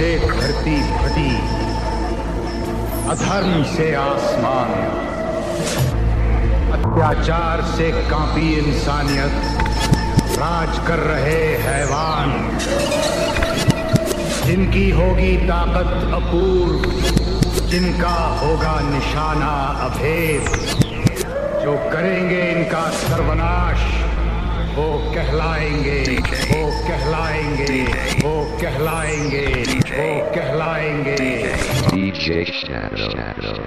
से धरती फटी, अधर्म से आसमान, अत्याचार से कांपी इंसानियत, राज कर रहे हैवान। जिनकी होगी ताकत अपूर्व, जिनका होगा निशाना अभेद, जो करेंगे इनका सर्वनाश, वो कहलाएंगे, वो कहलाएंगे, वो कहलाएंगे, वो कहलाएंगे DJ Shadow.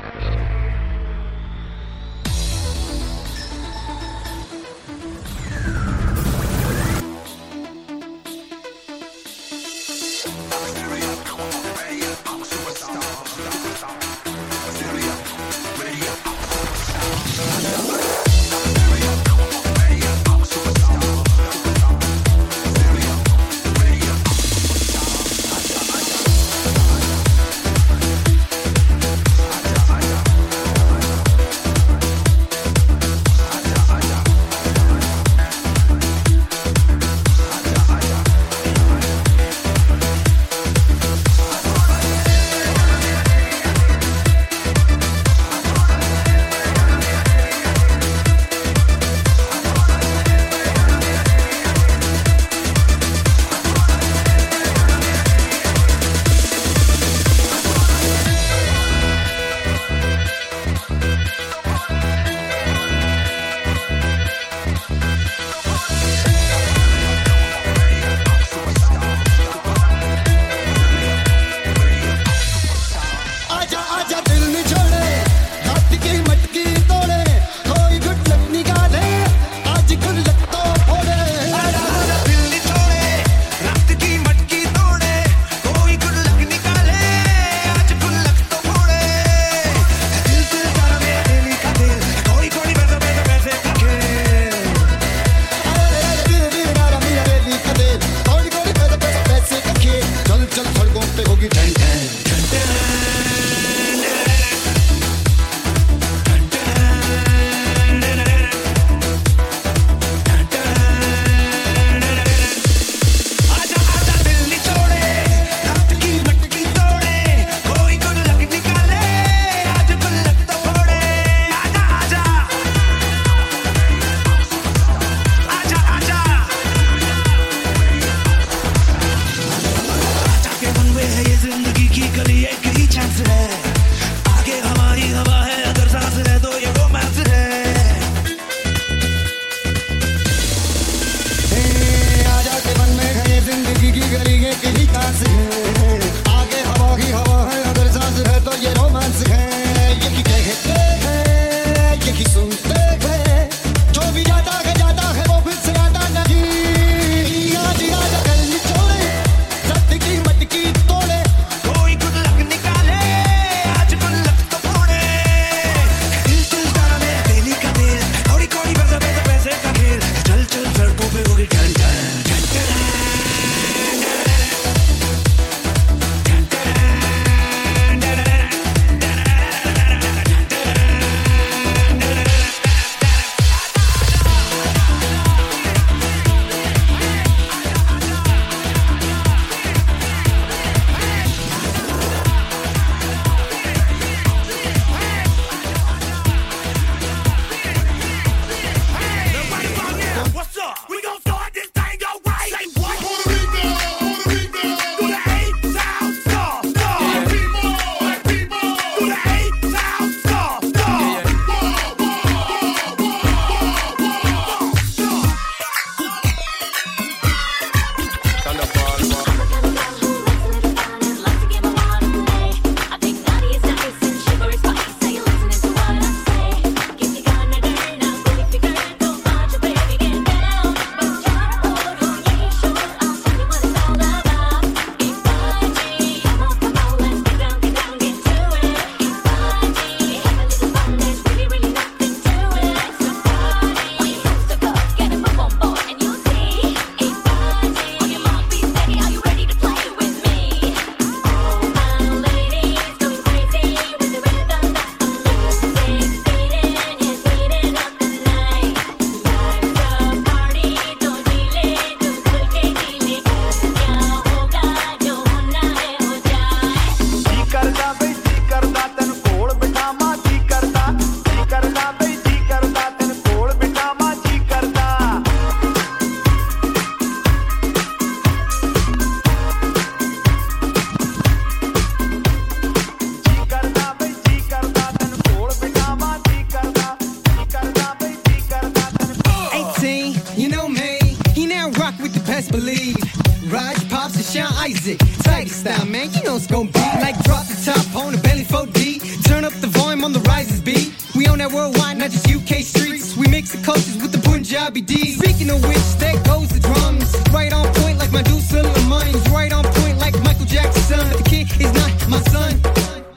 Sean Isaac, Tiger style, man, you know it's gonna be like drop the top on the belly 4D. Turn up the volume on the rises beat. We own that worldwide, not just UK streets. We mix the cultures with the Punjabi D's. Speaking of which, there goes the drums. Right on point like my dude Suleimani's. Right on point like Michael Jackson. The kid is not my son.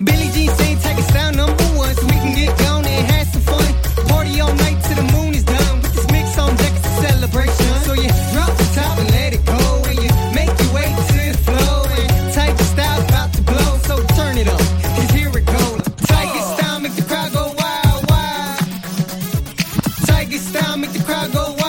Billie Jean saying Tiger style number one, so we can get gone and have some fun. Party all night till the moon is done. With this mix on deck, it's a celebration. So you drop the top and let it go. And you make your way to the flow. And Tiger style about to blow, so turn it up, cause here it goes. Tiger style make the crowd go wild, wild. Tiger style make the crowd go wild.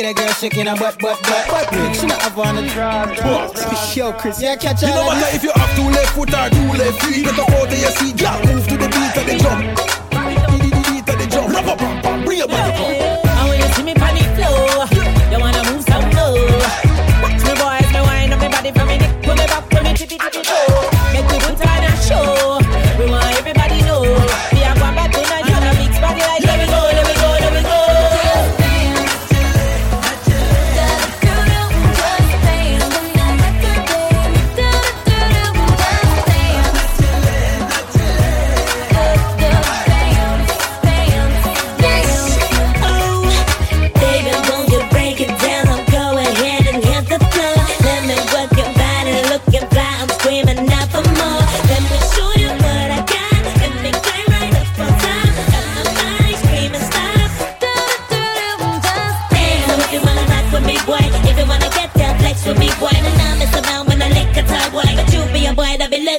at that girl shaking her butt. She not up on the drive. Yo, Chris, yeah, catch her. You know what? If you have two left foot or two left feet, get the order you see. Yeah, move to the beat and the jump. Beat and the jump. Bring your body up. And when you see me panic flow, you wanna move some more. Watch me boys, me wind up my body from me neck to me back to me tippy. Make me put on a show. We want everybody know. We are going back to the jump and mix body like.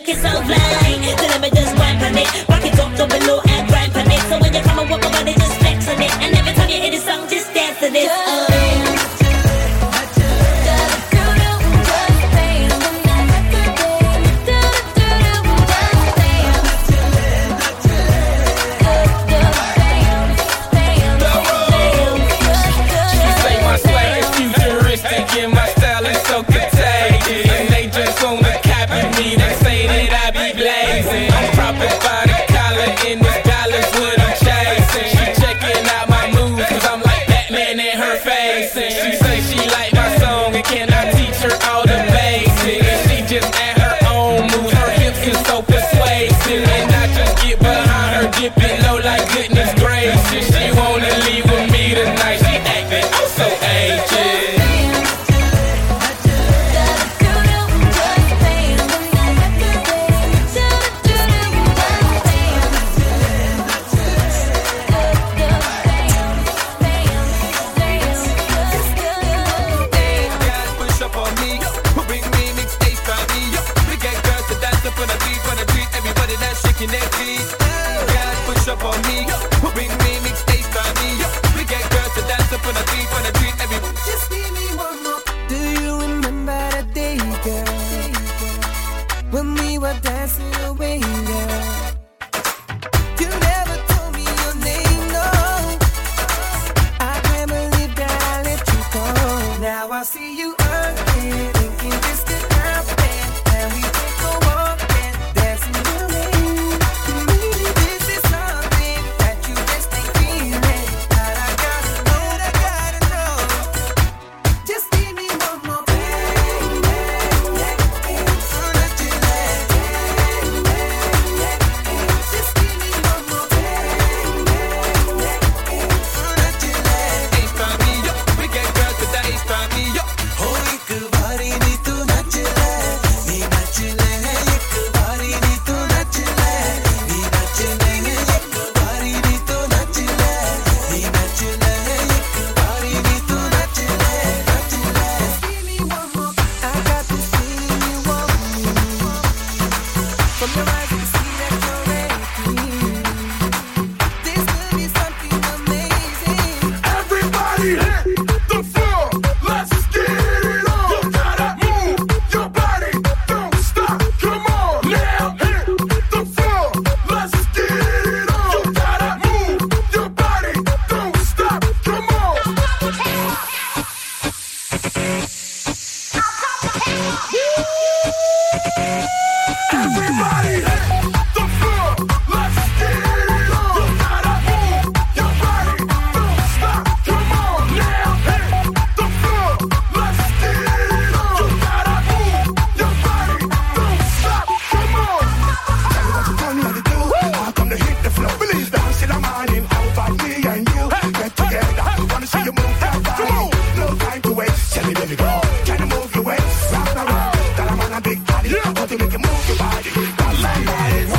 It's so blind, so let me just wipe on it. Rock it up to below and grind on it. So when you come and walk around it, just flex on it. And every time you hear the song, just dance to this. Body, I like it.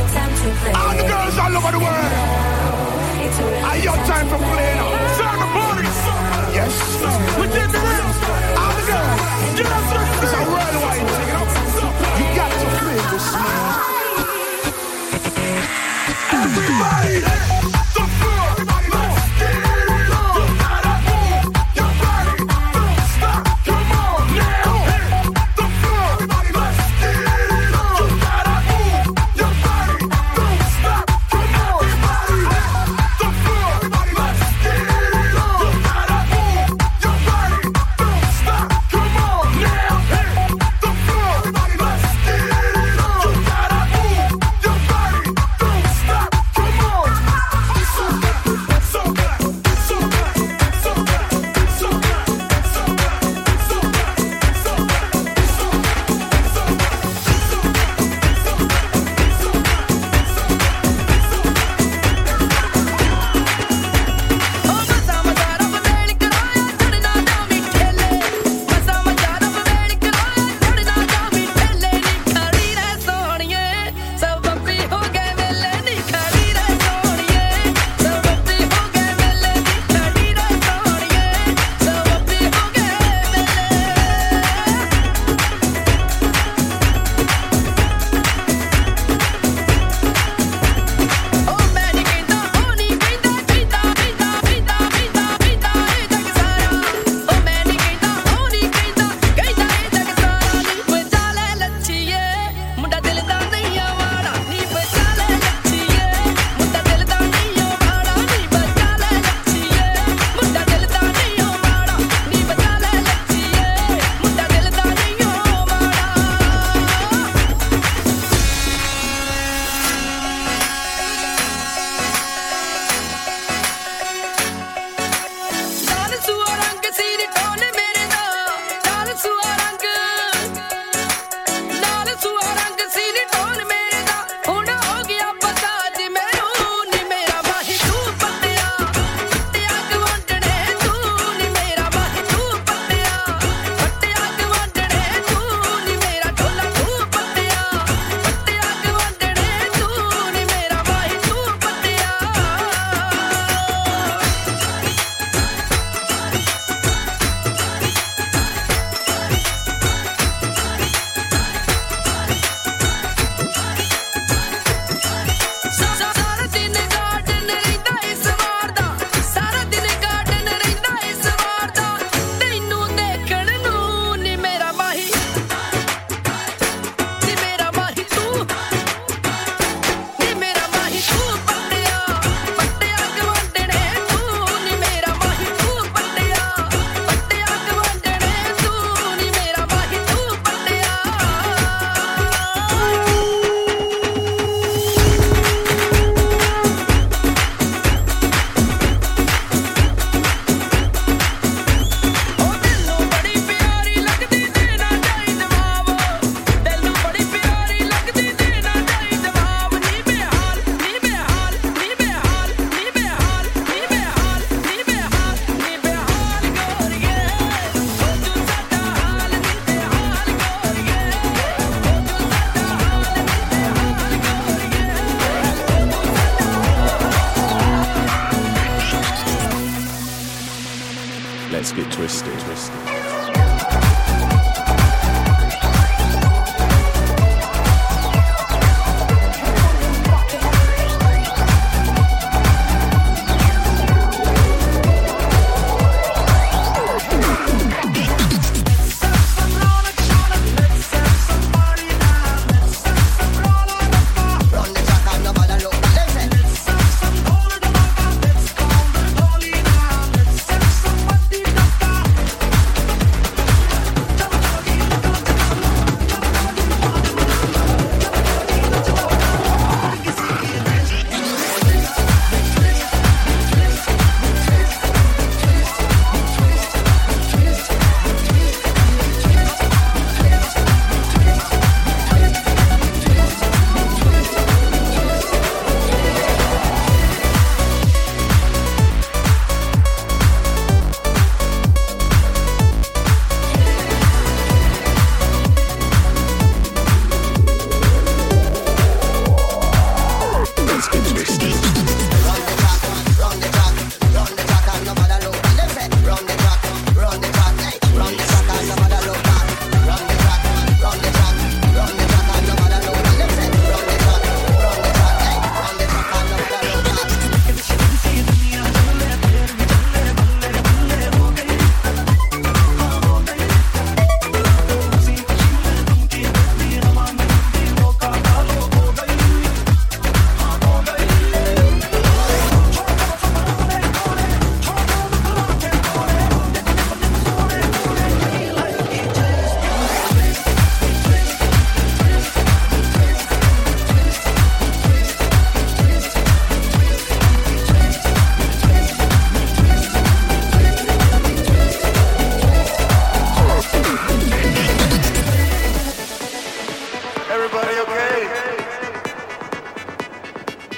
perfect time to play. All the girls all over the world, are your time for playing now. Turn the parties. Yes, we did the real. All the girls, get out to the street. It's a worldwide thing, you got to play this man. Everybody.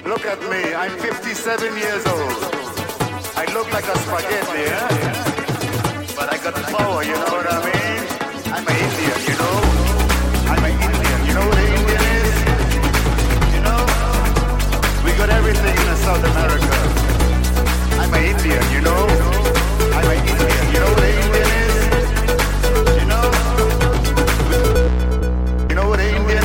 Look at me, I'm 57 years old. I look like a spaghetti, eh? But I got power, you know what I mean? I'm an Indian, you know? I'm an Indian, you know what an Indian is? You know? We got everything in South America. I'm an Indian, you know? I'm an Indian, you know what an Indian is? You know? You know what an Indian is?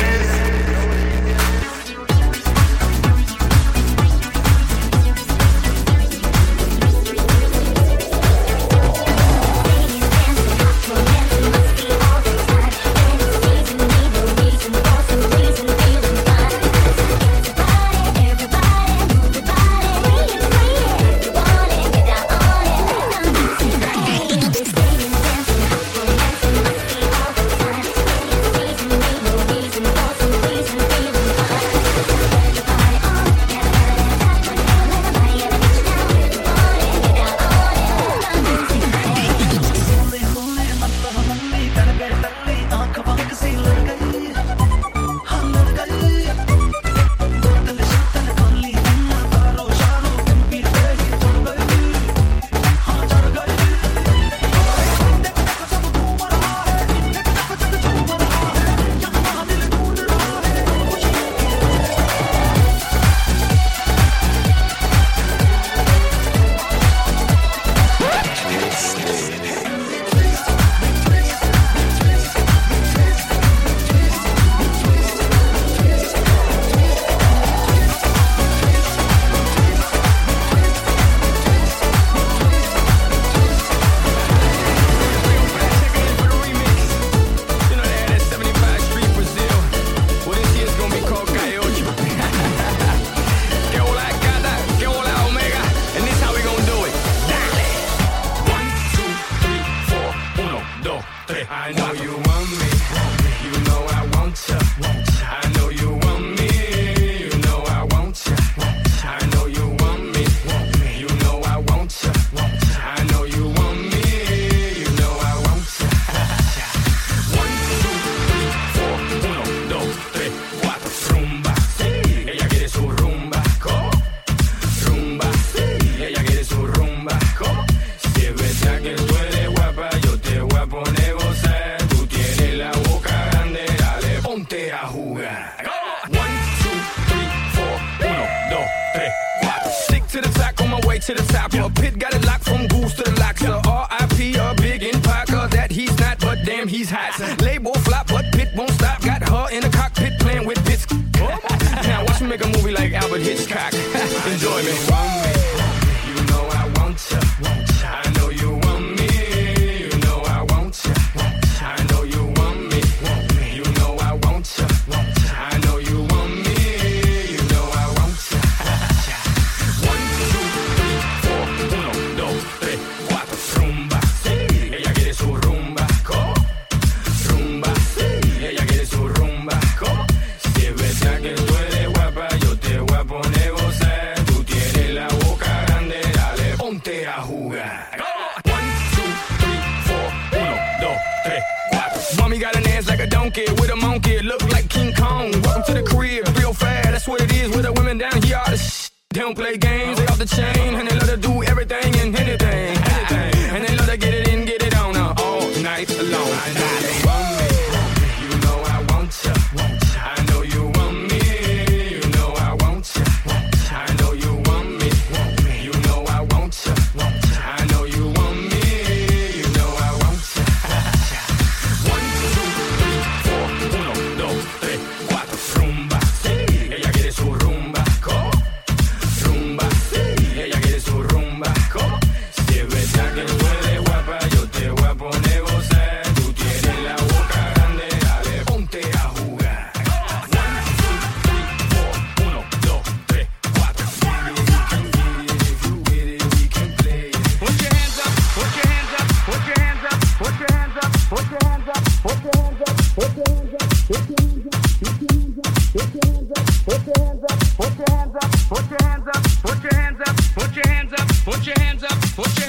Put your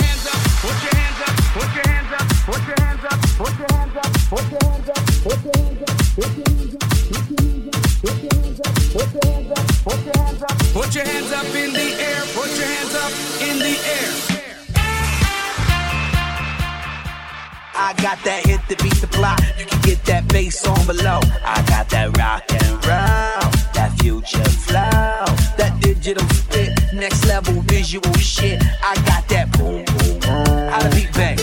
hands up. Put your hands up in the air. Put your hands up in the air. I got that hit that beats the block. You can get that bass on below. I got that rock and roll, that future flow, that digital spit, next level visual shit. I got that boom boom boom. How to beat bang.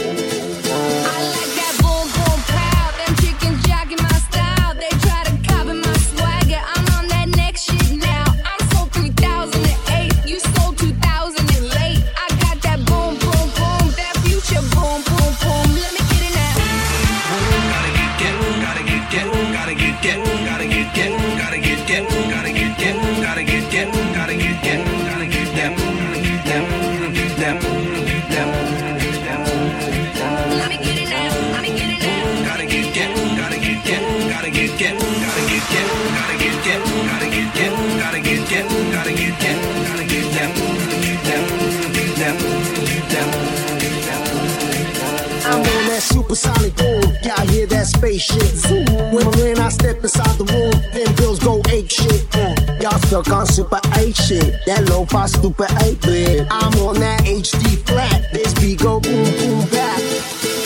Supersonic boom, y'all hear that spaceship zoom. When I step inside the room, them girls go ape shit. Y'all stuck on super ape shit, that lo-fi stupid ape bit. I'm on that HD flat, this beat go boom boom back.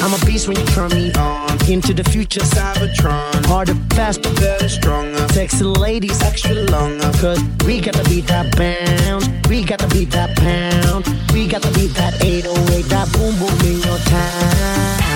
I'm a beast when you turn me on. Into the future Cybertron. Harder, faster, better, stronger. Sexy ladies extra longer. Cause we gotta beat that bounce. We gotta beat that pound. We gotta beat that 808. That boom boom in your town.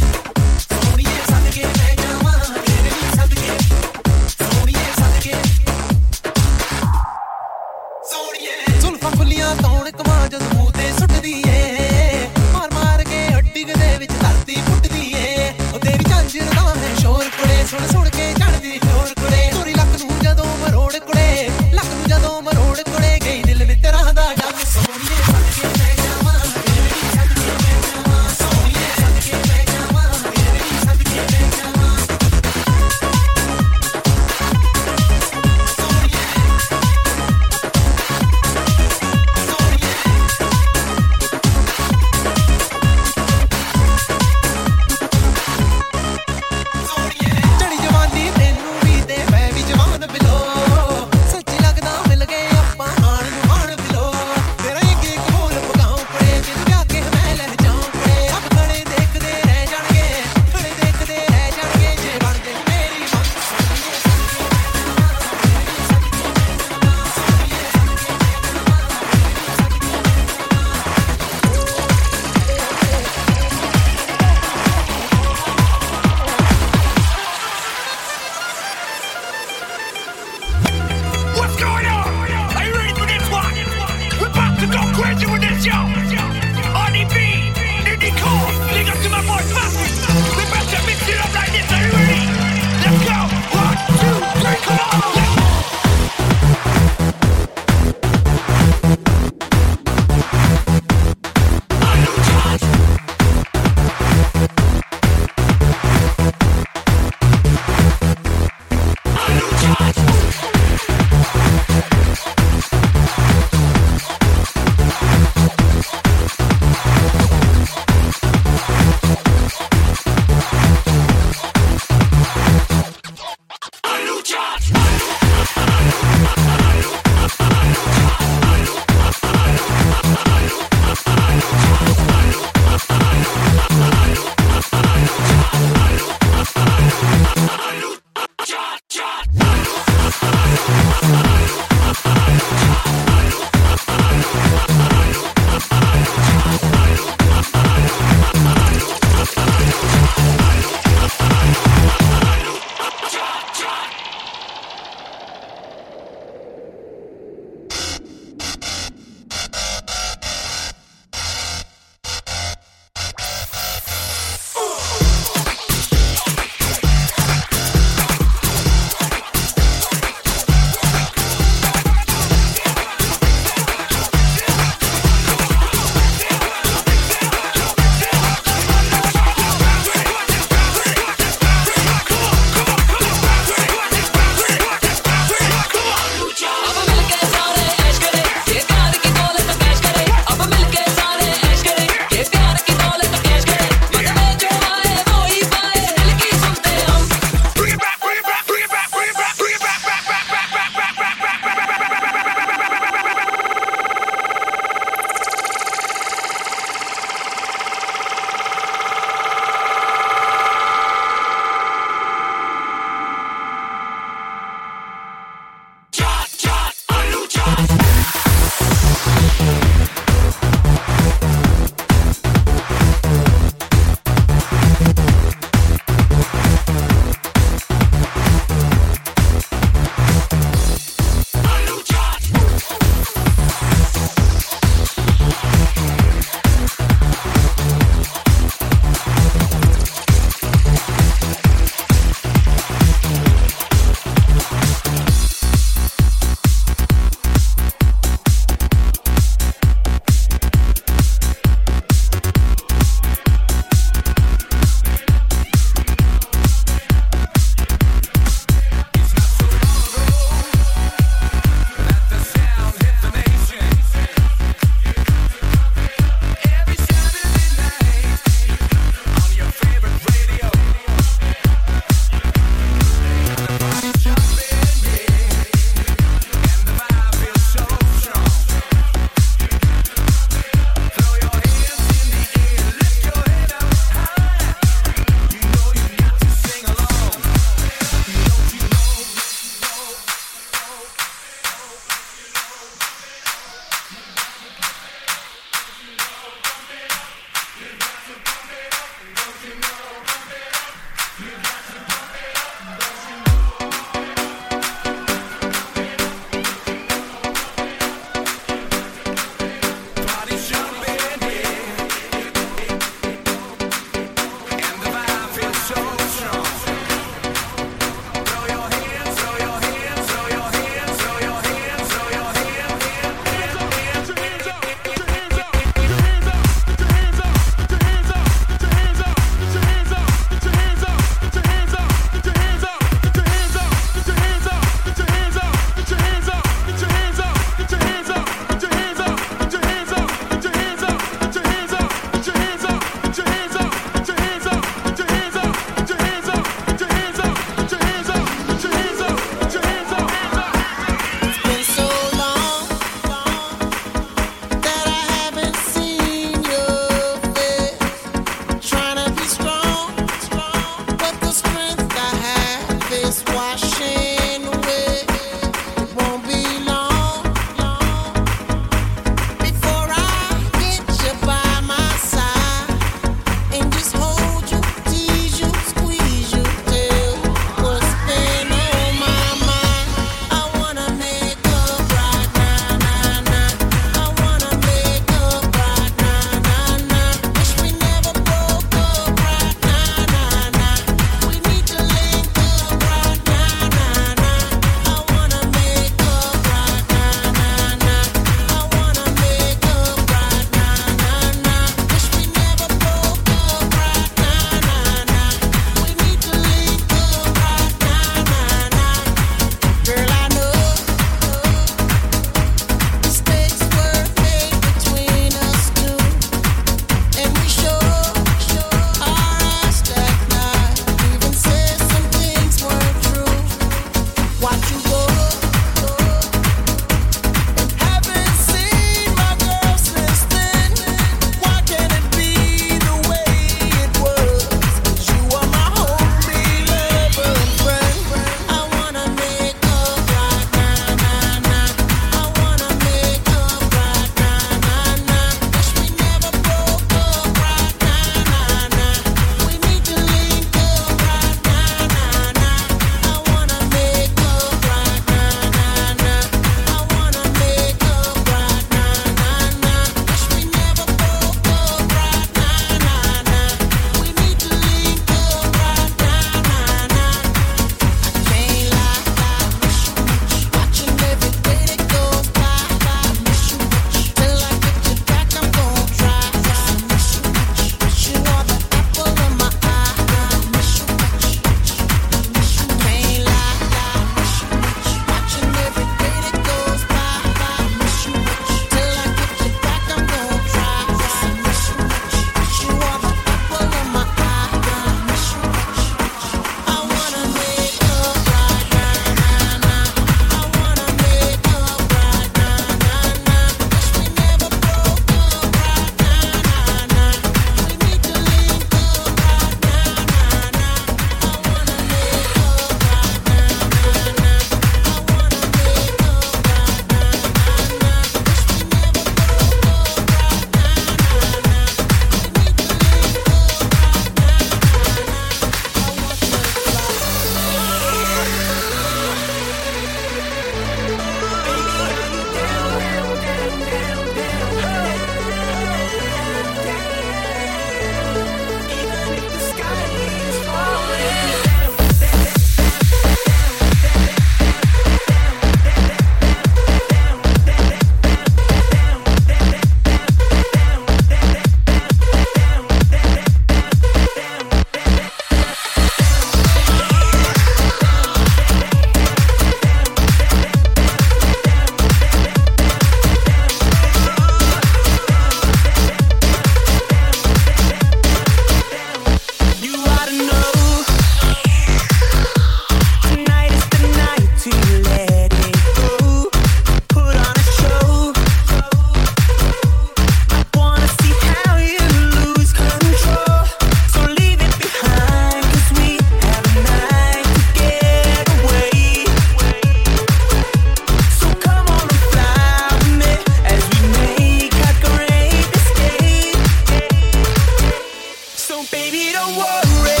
So baby, don't worry,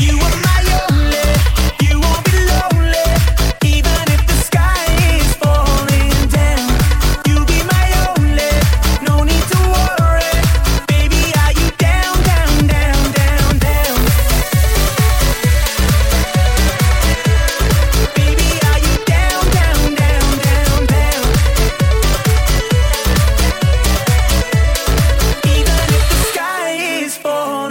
you are my only. You won't be lonely, even if the sky is falling down. You'll be my only, no need to worry. Baby, are you down, down, down, down, down? Baby, are you down, down, down, down, down? Even if the sky is falling.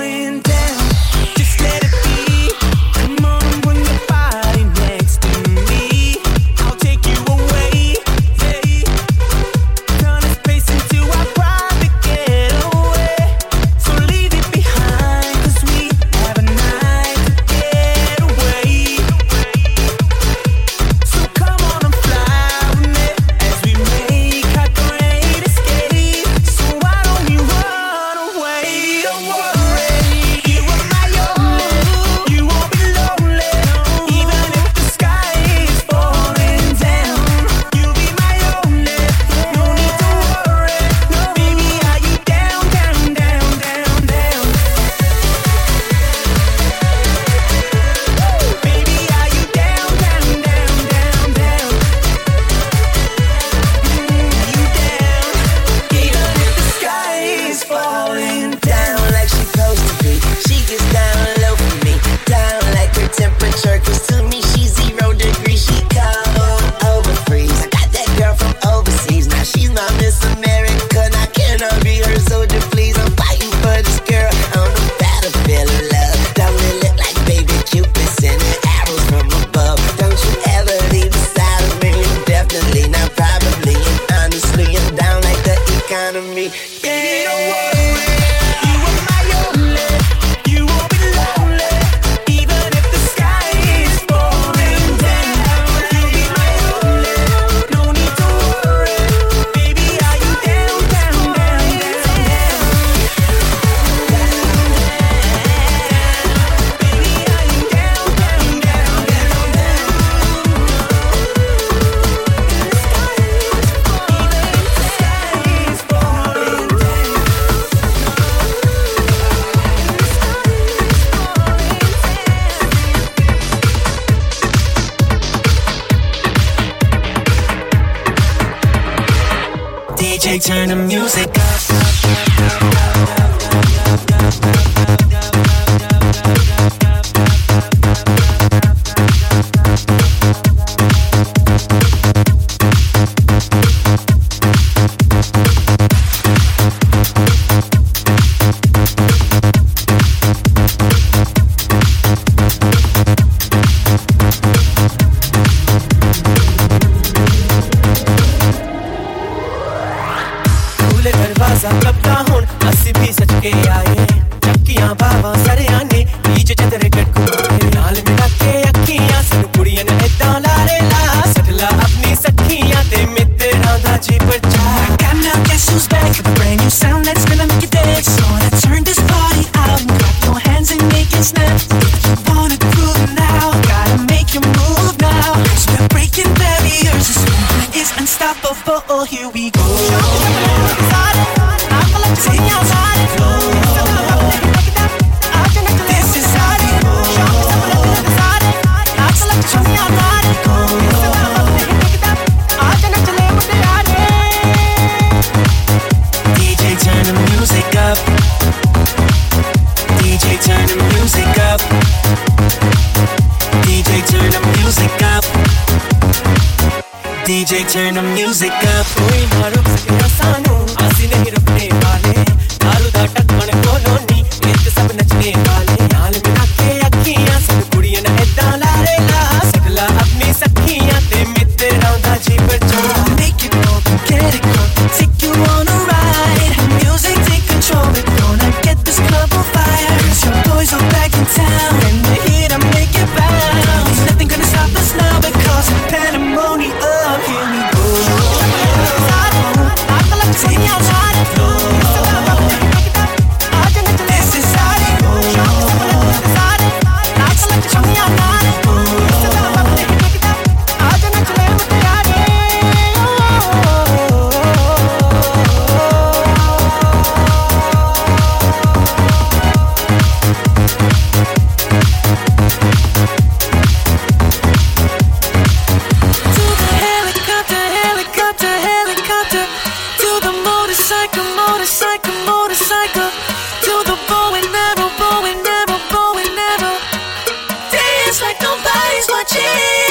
DJ, turn the music no.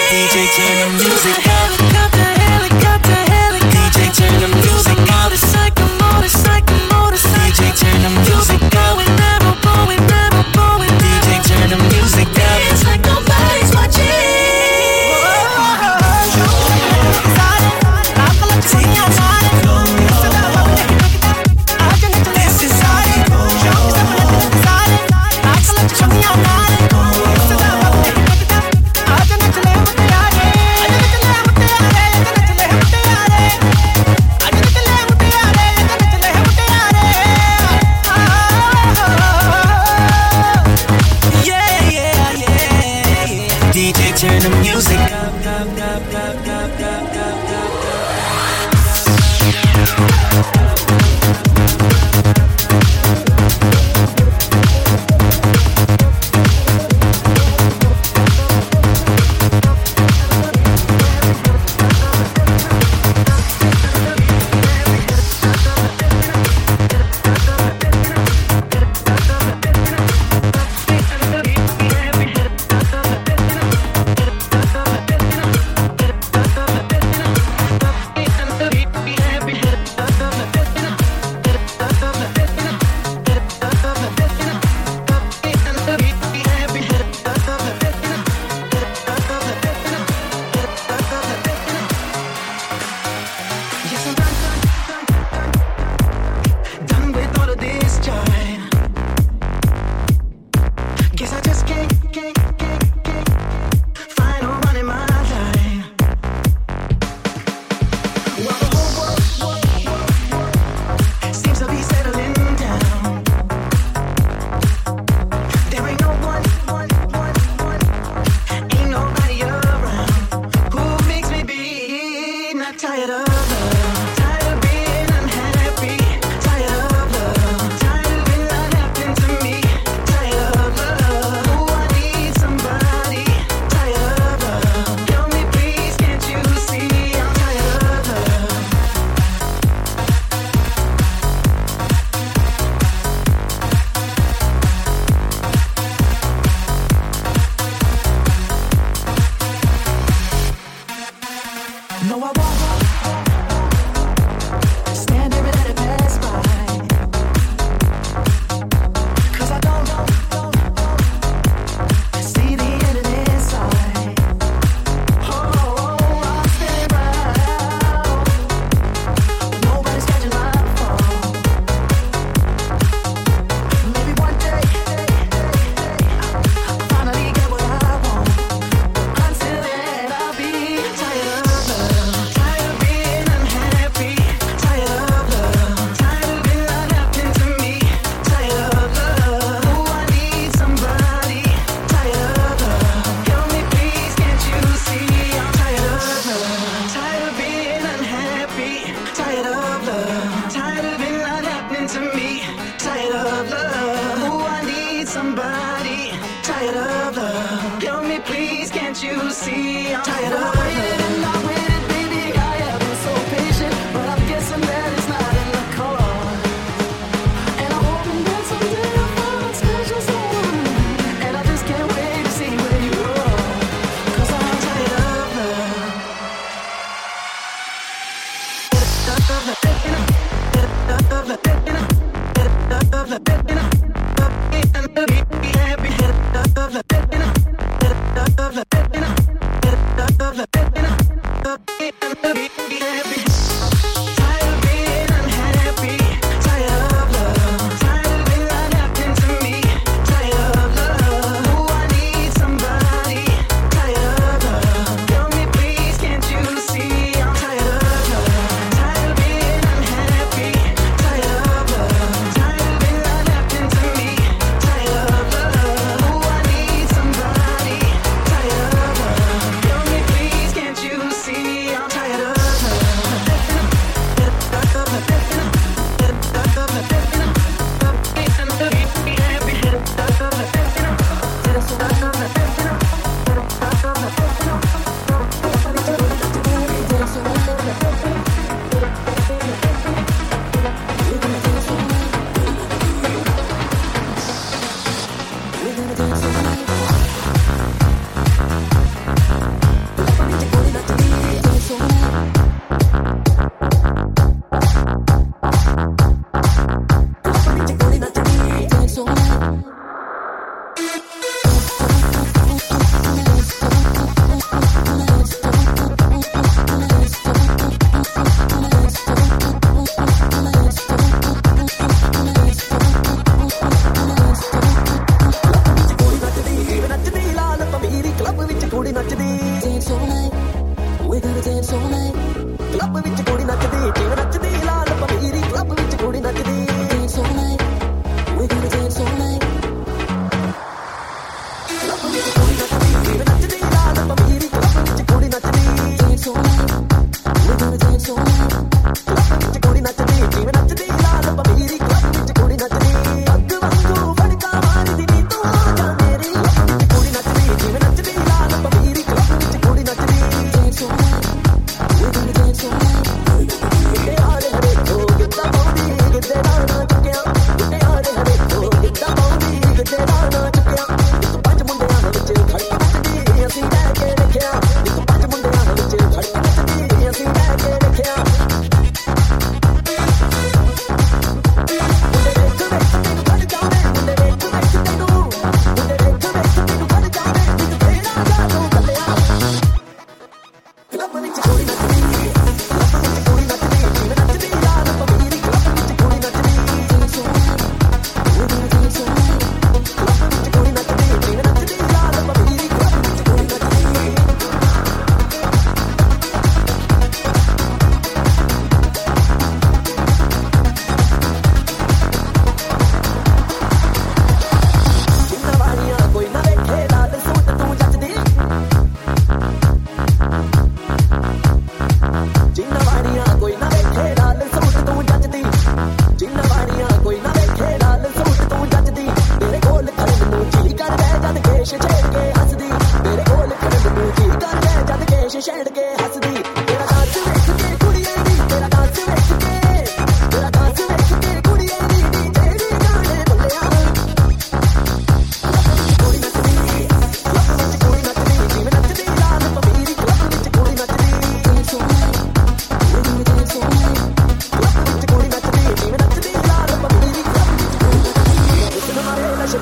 DJ, turn the music up. DJ, turn the music up. DJ, turn the music up. DJ, turn the music up. It's like nobody's watching.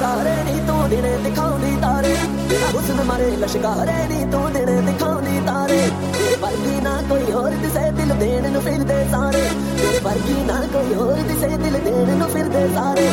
शिकारे नी तू दिने दिखाऊंगी तारे बिना हुस्न मारे लश्कारे नी तू दिने दिखाऊंगी तारे तेरे वर्गी ना कोई और दिसे दिल देने नु फिर दे सारे तेरे वर्गी ना कोई और दिसे दिल देने नु फिर दे सारे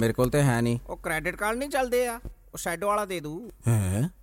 मेरे को है नहीं, क्रेडिट कार्ड नहीं चलते, शैडो वाला दे दू।